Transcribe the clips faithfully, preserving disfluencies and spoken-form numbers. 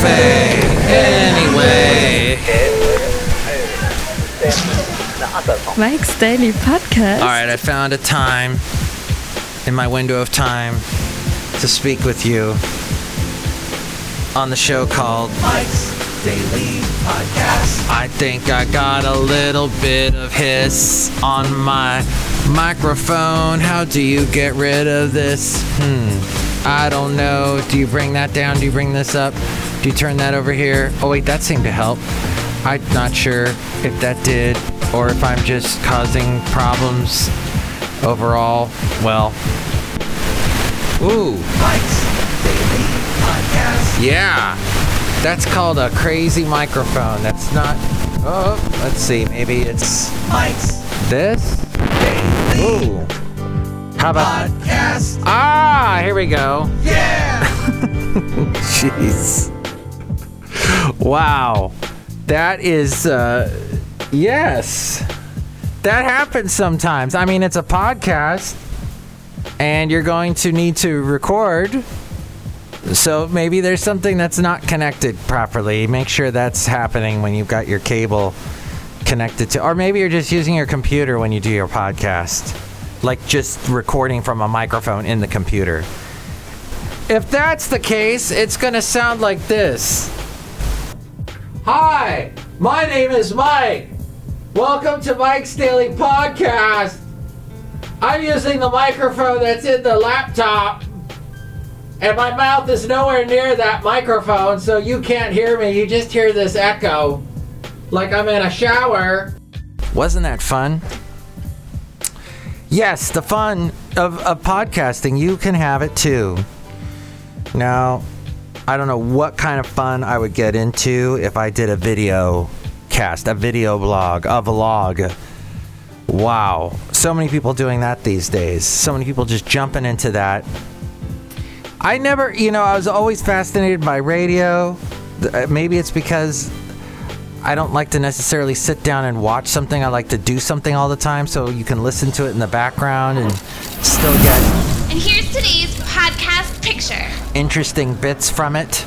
fade anyway. Mike's Daily Podcast. All right, I found a time in my window of time to speak with you on the show called Mike's Daily Podcast. I think I got a little bit of hiss on my microphone. How do you get rid of this? Hmm. I don't know. Do you bring that down? Do you bring this up? Do you turn that over here? Oh wait, that seemed to help. I'm not sure if that did or if I'm just causing problems overall. Well. Ooh. Mike's Daily Podcast. Yeah. That's called a crazy microphone. That's not. Oh, let's see. Maybe it's Mike's. This. Ooh. How about podcast? Ah, here we go. Yeah. Jeez. Wow. That is uh yes. That happens sometimes. I mean, it's a podcast and you're going to need to record. So maybe there's something that's not connected properly. Make sure that's happening when you've got your cable connected to, or maybe you're just using your computer when you do your podcast, like just recording from a microphone in the computer. If that's the case, it's gonna sound like this. Hi, my name is Mike. Welcome to Mike's Daily Podcast. I'm using the microphone that's in the laptop, and my mouth is nowhere near that microphone, so you can't hear me. You just hear this echo. Like I'm in a shower. Wasn't that fun? Yes, the fun of, of podcasting. You can have it too. Now, I don't know what kind of fun I would get into if I did a video cast, a video blog, a vlog. Wow. So many people doing that these days. So many people just jumping into that. I never, you know, I was always fascinated by radio. Maybe it's because I don't like to necessarily sit down and watch something. I like to do something all the time, so you can listen to it in the background and still get. And here's today's podcast picture. Interesting bits from it.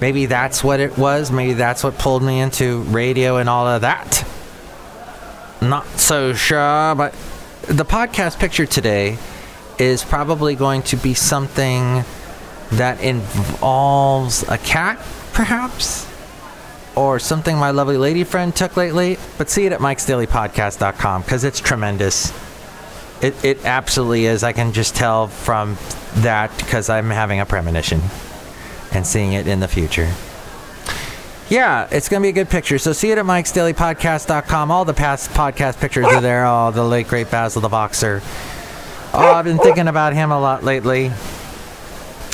Maybe that's what it was. Maybe that's what pulled me into radio and all of that. Not so sure, but the podcast picture today is probably going to be something that involves a cat, perhaps? Or something my lovely lady friend took lately, but see it at mikes daily podcast dot com because it's tremendous. It it absolutely is. I can just tell from that because I'm having a premonition and seeing it in the future. Yeah, it's going to be a good picture. So see it at mikes daily podcast dot com. All the past podcast pictures are there. Oh, the late, great Basil the Boxer. Oh, I've been thinking about him a lot lately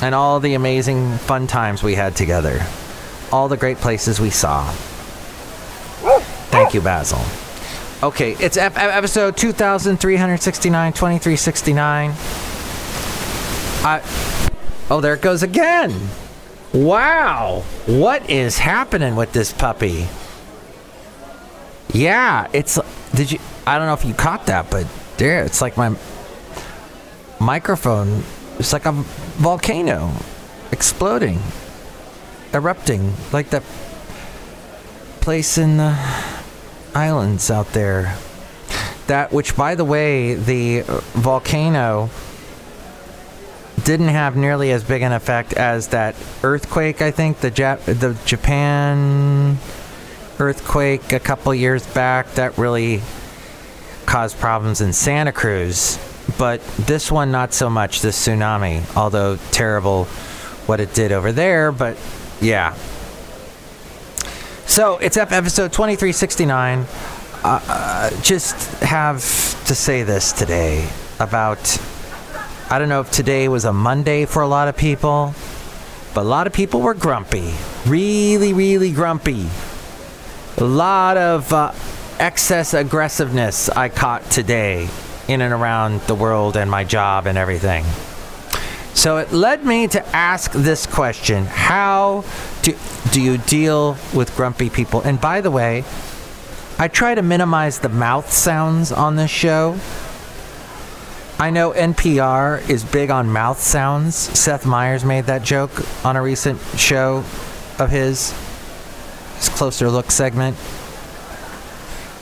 and all the amazing fun times we had together. All the great places we saw. Thank you, Basil. Okay, it's episode two thousand three hundred sixty-nine, twenty-three sixty-nine. I, oh, there it goes again. Wow. What is happening with this puppy? Yeah, it's... Did you... I don't know if you caught that, but there, it's like my microphone. It's like a volcano exploding. Erupting like that place in the islands out there. That, which by the way, the volcano didn't have nearly as big an effect as that earthquake. I think the Jap- the Japan earthquake a couple years back that really caused problems in Santa Cruz, but this one not so much. This tsunami, although terrible what it did over there, but. Yeah. So it's episode twenty-three sixty-nine. Uh, uh, just have to say this today about, I don't know if today was a Monday for a lot of people, but a lot of people were grumpy. Really, really grumpy. A lot of uh, excess aggressiveness I caught today in and around the world and my job and everything. So it led me to ask this question. How do, do you deal with grumpy people? And by the way, I try to minimize the mouth sounds on this show. I know N P R is big on mouth sounds. Seth Meyers made that joke on a recent show of his, his Closer Look segment.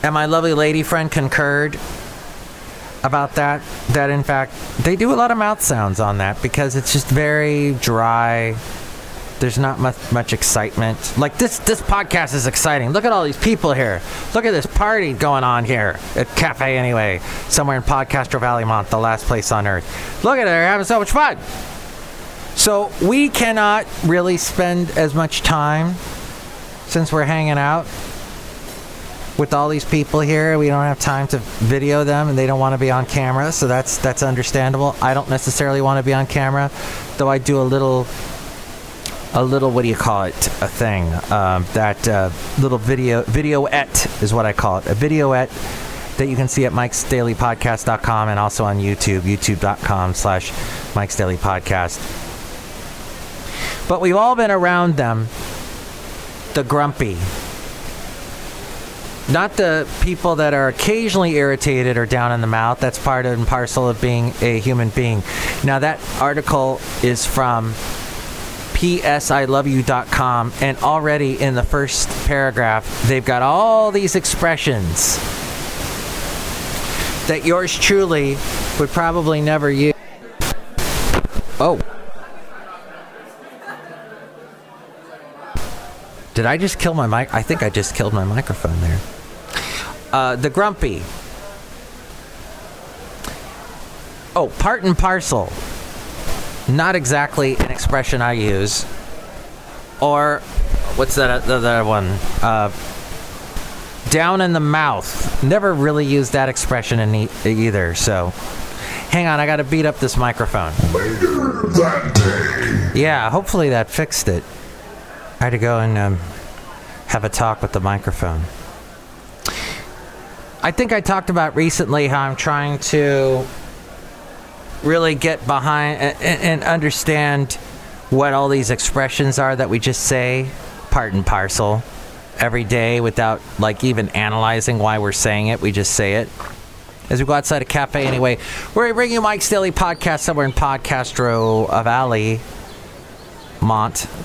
And my lovely lady friend concurred about that, that in fact, they do a lot of mouth sounds on that because it's just very dry. There's not much, much excitement. Like, this, this podcast is exciting. Look at all these people here. Look at this party going on here at Cafe Anyway, somewhere in Podcastro Valleymont, the last place on earth. Look at it, they're having so much fun. So we cannot really spend as much time since we're hanging out with all these people here. We don't have time to video them, and they don't want to be on camera, so that's that's understandable. I don't necessarily want to be on camera, though I do a little... a little, what do you call it, a thing, um, that uh, little video, videoette is what I call it, a videoette that you can see at mikes daily podcast dot com and also on YouTube, youtube dot com slash mikes daily podcast. But we've all been around them, the grumpy, not the people that are occasionally irritated or down in the mouth. That's part and parcel of being a human being. Now that article is from p s i love you dot com, and already in the first paragraph they've got all these expressions that yours truly would probably never use. Oh, did I just kill my mic? I think I just killed my microphone there. Uh, the grumpy. Oh, part and parcel. Not exactly an expression I use. Or what's that other one? Uh, down in the mouth. Never really used that expression in e- either. So, hang on, I got to beat up this microphone. Later that day. Yeah, hopefully that fixed it. I had to go and um, have a talk with the microphone. I think I talked about recently how I'm trying to really get behind and, and understand what all these expressions are that we just say part and parcel every day without like even analyzing why we're saying it. We just say it. As we go outside a cafe anyway, we're going to bring you Mike's Daily Podcast somewhere in Podcastro Valleymont,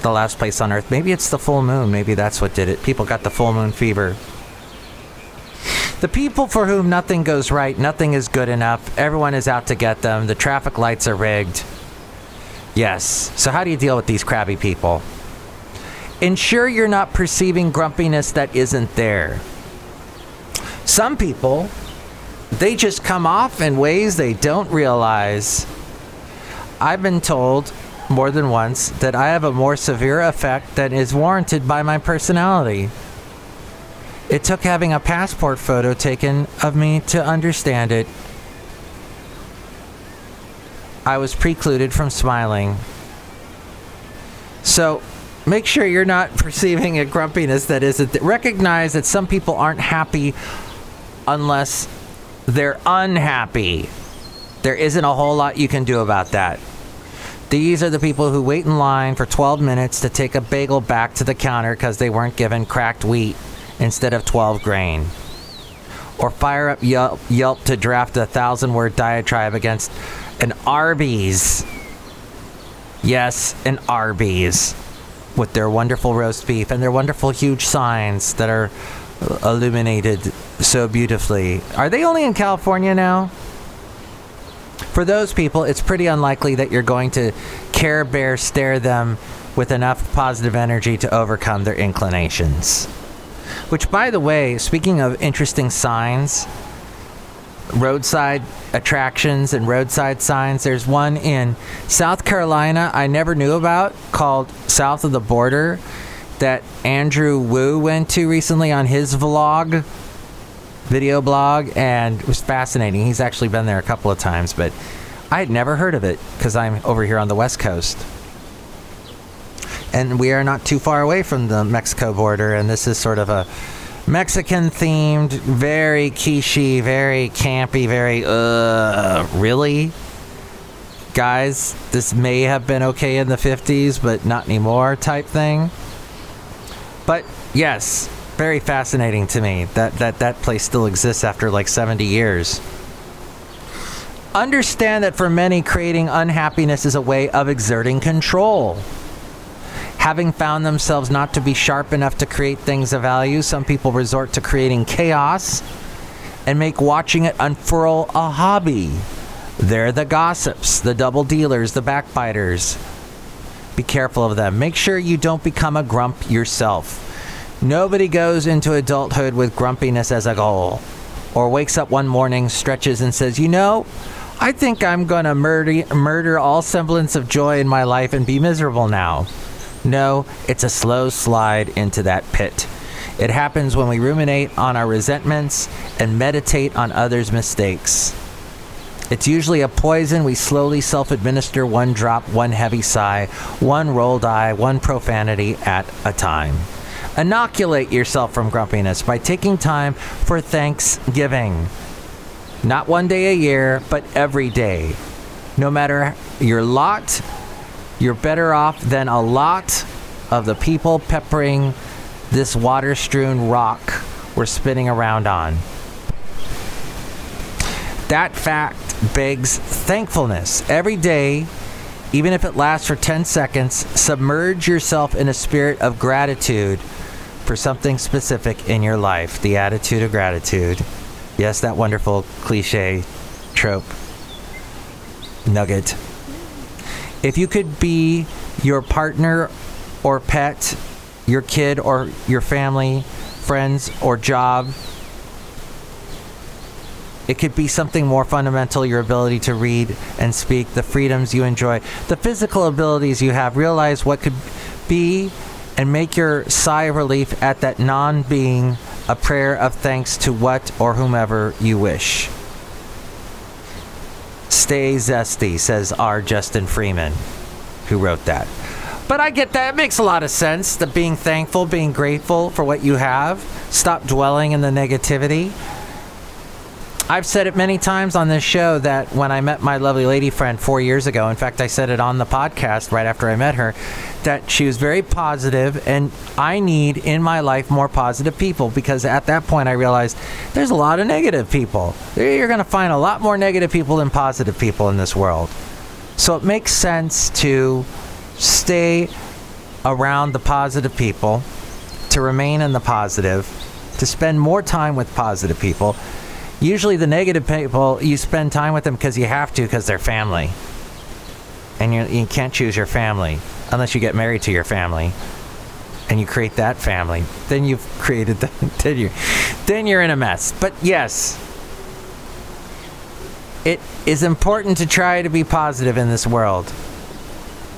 the last place on earth. Maybe it's the full moon. Maybe that's what did it. People got the full moon fever. The people for whom nothing goes right, nothing is good enough, everyone is out to get them, the traffic lights are rigged. Yes. So how do you deal with these crabby people? Ensure you're not perceiving grumpiness that isn't there. Some people, they just come off in ways they don't realize. I've been told more than once that I have a more severe effect than is warranted by my personality. It took having a passport photo taken of me to understand it. I was precluded from smiling. So make sure you're not perceiving a grumpiness that isn't. Th- recognize that some people aren't happy unless they're unhappy. There isn't a whole lot you can do about that. These are the people who wait in line for twelve minutes to take a bagel back to the counter because they weren't given cracked wheat instead of twelve grain, or fire up Yelp, Yelp to draft a thousand word diatribe against an Arby's. Yes, an Arby's with their wonderful roast beef and their wonderful huge signs that are illuminated so beautifully. Are they only in California now? For those people, it's pretty unlikely that you're going to Care Bear stare them with enough positive energy to overcome their inclinations. Which, by the way, speaking of interesting signs, roadside attractions and roadside signs, there's one in South Carolina I never knew about called South of the Border that Andrew Wu went to recently on his vlog, video blog, and it was fascinating. He's actually been there a couple of times, but I had never heard of it because I'm over here on the West Coast. And we are not too far away from the Mexico border, and this is sort of a Mexican-themed, very quiche, very campy, very, uh, really? Guys, this may have been okay in the fifties, but not anymore type thing. But, yes, very fascinating to me that that, that place still exists after like seventy years. Understand that for many, creating unhappiness is a way of exerting control. Having found themselves not to be sharp enough to create things of value, some people resort to creating chaos and make watching it unfurl a hobby. They're the gossips, the double dealers, the backbiters. Be careful of them. Make sure you don't become a grump yourself. Nobody goes into adulthood with grumpiness as a goal, or wakes up one morning, stretches, and says, you know, I think I'm going to murder, murder all semblance of joy in my life and be miserable now. No, it's a slow slide into that pit. It happens when we ruminate on our resentments and meditate on others' mistakes. It's usually a poison we slowly self-administer, one drop, one heavy sigh, one rolled eye, one profanity at a time. Inoculate yourself from grumpiness by taking time for Thanksgiving. Not one day a year, but every day. No matter your lot, you're better off than a lot of the people peppering this water-strewn rock we're spinning around on. That fact begs thankfulness. Every day, even if it lasts for ten seconds, submerge yourself in a spirit of gratitude for something specific in your life. The attitude of gratitude. Yes, that wonderful cliche, trope, nugget. If you could be your partner or pet, your kid or your family, friends or job, it could be something more fundamental, your ability to read and speak, the freedoms you enjoy, the physical abilities you have. Realize what could be and make your sigh of relief at that non-being a prayer of thanks to what or whomever you wish. Stay zesty, says R Justin Freeman, who wrote that. But I get that. It makes a lot of sense, the being thankful, being grateful for what you have. Stop dwelling in the negativity. I've said it many times on this show that when I met my lovely lady friend four years ago, in fact, I said it on the podcast right after I met her, that she was very positive, and I need in my life more positive people, because at that point I realized there's a lot of negative people. You're going to find a lot more negative people than positive people in this world. So it makes sense to stay around the positive people, to remain in the positive, to spend more time with positive people. Usually the negative people, you spend time with them because you have to, because they're family. And you, you can't choose your family unless you get married to your family and you create that family. Then you've created the, then, you, then you're in a mess. But yes, it is important to try to be positive in this world,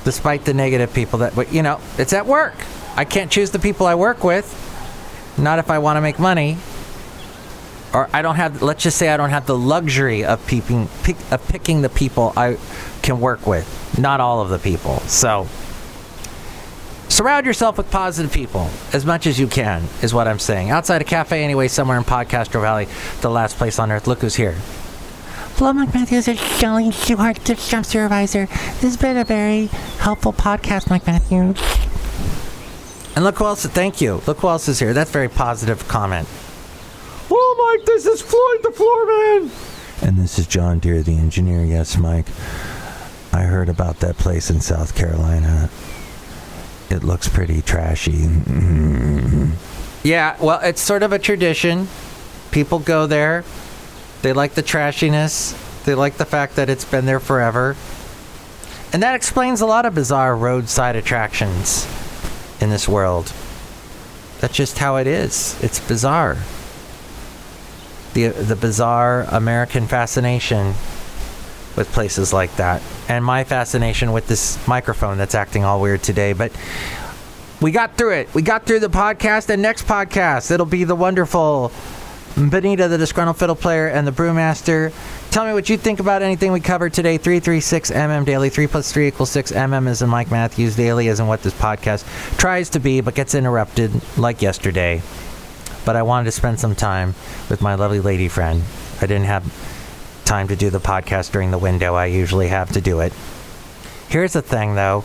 despite the negative people that, but you know, it's at work. I can't choose the people I work with. Not if I want to make money. Or I don't have, let's just say I don't have the luxury of peeping, pick, of picking the people I can work with. Not all of the people. So, surround yourself with positive people as much as you can, is what I'm saying. Outside a cafe anyway, somewhere in Podcaster Valley, the last place on earth. Look who's here. Hello, Mike Matthews. It's Jolly Shuhart, Gift Shop Supervisor. This has been a very helpful podcast, Mike Matthews. And look who else, thank you. Look who else is here. That's a very positive comment. Oh, Mike, this is Floyd the Floorman. And this is John Deere, the engineer. Yes, Mike. I heard about that place in South Carolina. It looks pretty trashy. Mm-hmm. Yeah, well, it's sort of a tradition. People go there. They like the trashiness. They like the fact that it's been there forever. And that explains a lot of bizarre roadside attractions in this world. That's just how it is. It's bizarre. The, the bizarre American fascination with places like that, and my fascination with this microphone that's acting all weird today. But we got through it. We got through the podcast, and next podcast, it'll be the wonderful Benita, the disgruntled fiddle player, and the brewmaster. Tell me what you think about anything we covered today. three thirty-six M M Daily. three plus three equals six. M M is in Mike Matthews. Daily is in what this podcast tries to be, but gets interrupted like yesterday. But I wanted to spend some time with my lovely lady friend. I didn't have time to do the podcast during the window I usually have to do it. Here's the thing, though.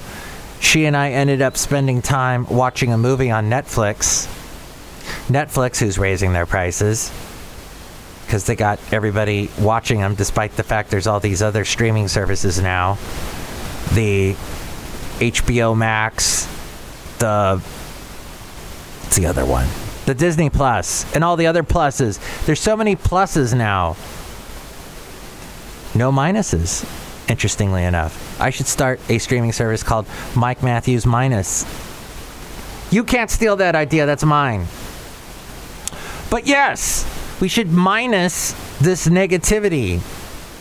She and I ended up spending time watching a movie on Netflix. Netflix, who's raising their prices, because they got everybody watching them, despite the fact there's all these other streaming services now. The H B O Max, the what's the other one? The Disney Plus and all the other pluses. There's so many pluses now. No minuses, interestingly enough. I should start a streaming service called Mike Matthews Minus. You can't steal that idea. That's mine. But yes, we should minus this negativity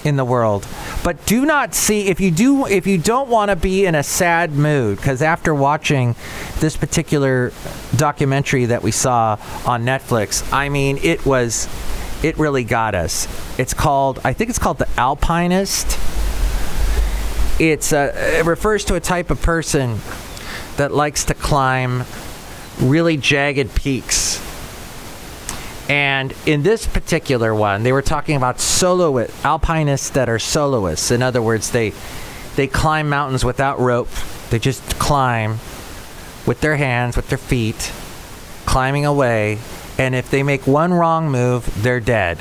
in the world. But do not see, if you do, if you don't want to be in a sad mood, because after watching this particular documentary that we saw on Netflix, I mean, it was, it really got us. It's called, I think it's called The Alpinist. It's a, it refers to a type of person that likes to climb really jagged peaks. And in this particular one, they were talking about solo alpinists that are soloists. In other words, they they climb mountains without rope. They just climb with their hands, with their feet, climbing away. And if they make one wrong move, they're dead.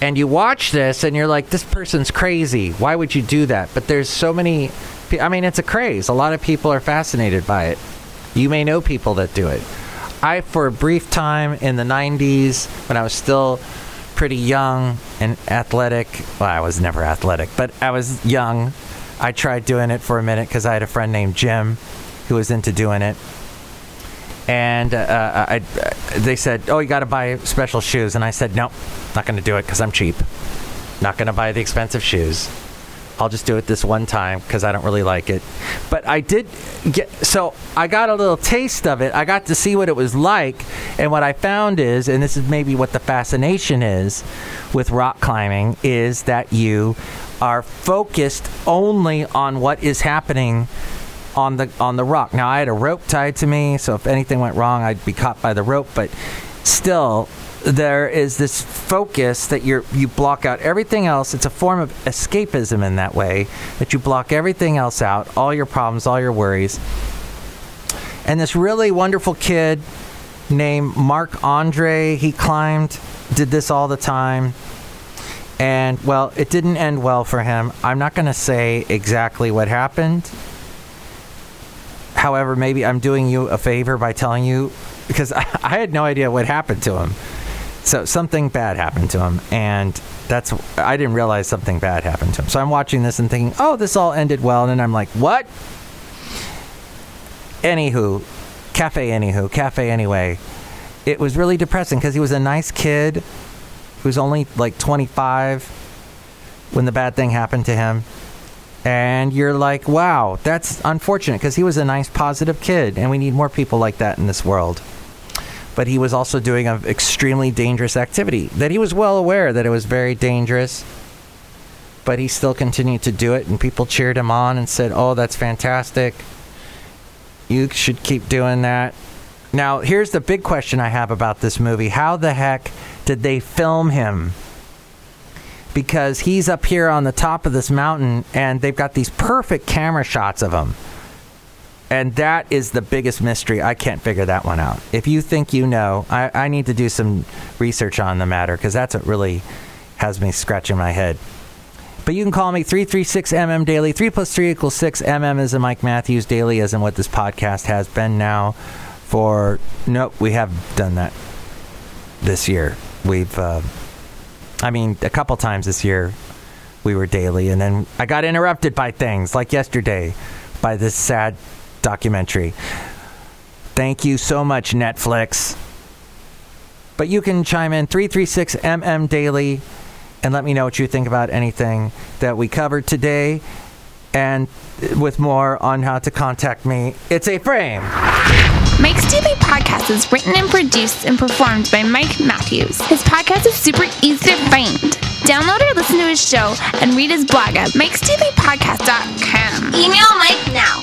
And you watch this and you're like, this person's crazy. Why would you do that? But there's so many... I mean, it's a craze. A lot of people are fascinated by it. You may know people that do it. I, for a brief time in the nineties, when I was still pretty young and athletic, well, I was never athletic, but I was young, I tried doing it for a minute because I had a friend named Jim who was into doing it. And uh, I, they said, oh, you got to buy special shoes. And I said, no, not going to do it because I'm cheap. Not going to buy the expensive shoes. I'll just do it this one time because I don't really like it. But I did get, so I got a little taste of it. I got to see what it was like. And what I found is, and this is maybe what the fascination is with rock climbing, is that you are focused only on what is happening on the on the rock. Now, I had a rope tied to me, so if anything went wrong, I'd be caught by the rope. But still, there is this focus that you're, you block out everything else. It's a form of escapism in that way, that you block everything else out, all your problems, all your worries. And this really wonderful kid named Marc Andre, he climbed, did this all the time. And, well, it didn't end well for him. I'm not going to say exactly what happened. However, maybe I'm doing you a favor by telling you, because I, I had no idea what happened to him. So something bad happened to him, and that's I didn't realize something bad happened to him. So I'm watching this and thinking, oh, this all ended well, and then I'm like, what? Anywho, cafe anywho, cafe anyway. It was really depressing because he was a nice kid who was only like twenty-five when the bad thing happened to him. And you're like, wow, that's unfortunate because he was a nice, positive kid, and we need more people like that in this world. But he was also doing an extremely dangerous activity that he was well aware that it was very dangerous. But he still continued to do it, and people cheered him on and said, oh, that's fantastic. You should keep doing that. Now, here's the big question I have about this movie. How the heck did they film him? Because he's up here on the top of this mountain, and they've got these perfect camera shots of him. And that is the biggest mystery. I can't figure that one out. If you think you know, I, I need to do some research on the matter, because that's what really has me scratching my head. But you can call me three three six M M Daily. three plus three equals six. M M is in Mike Matthews. Daily is in what this podcast has been now for... Nope, we have done that this year. We've... Uh, I mean, a couple times this year we were daily. And then I got interrupted by things like yesterday by this sad... documentary. Thank you so much, Netflix. But you can chime in three three six M M Daily and let me know what you think about anything that we covered today, and with more on how to contact me. It's a frame. Mike's Daily Podcast is written and produced and performed by Mike Matthews. His podcast is super easy to find. Download or listen to his show and read his blog at mikes daily podcast dot com. Email Mike now.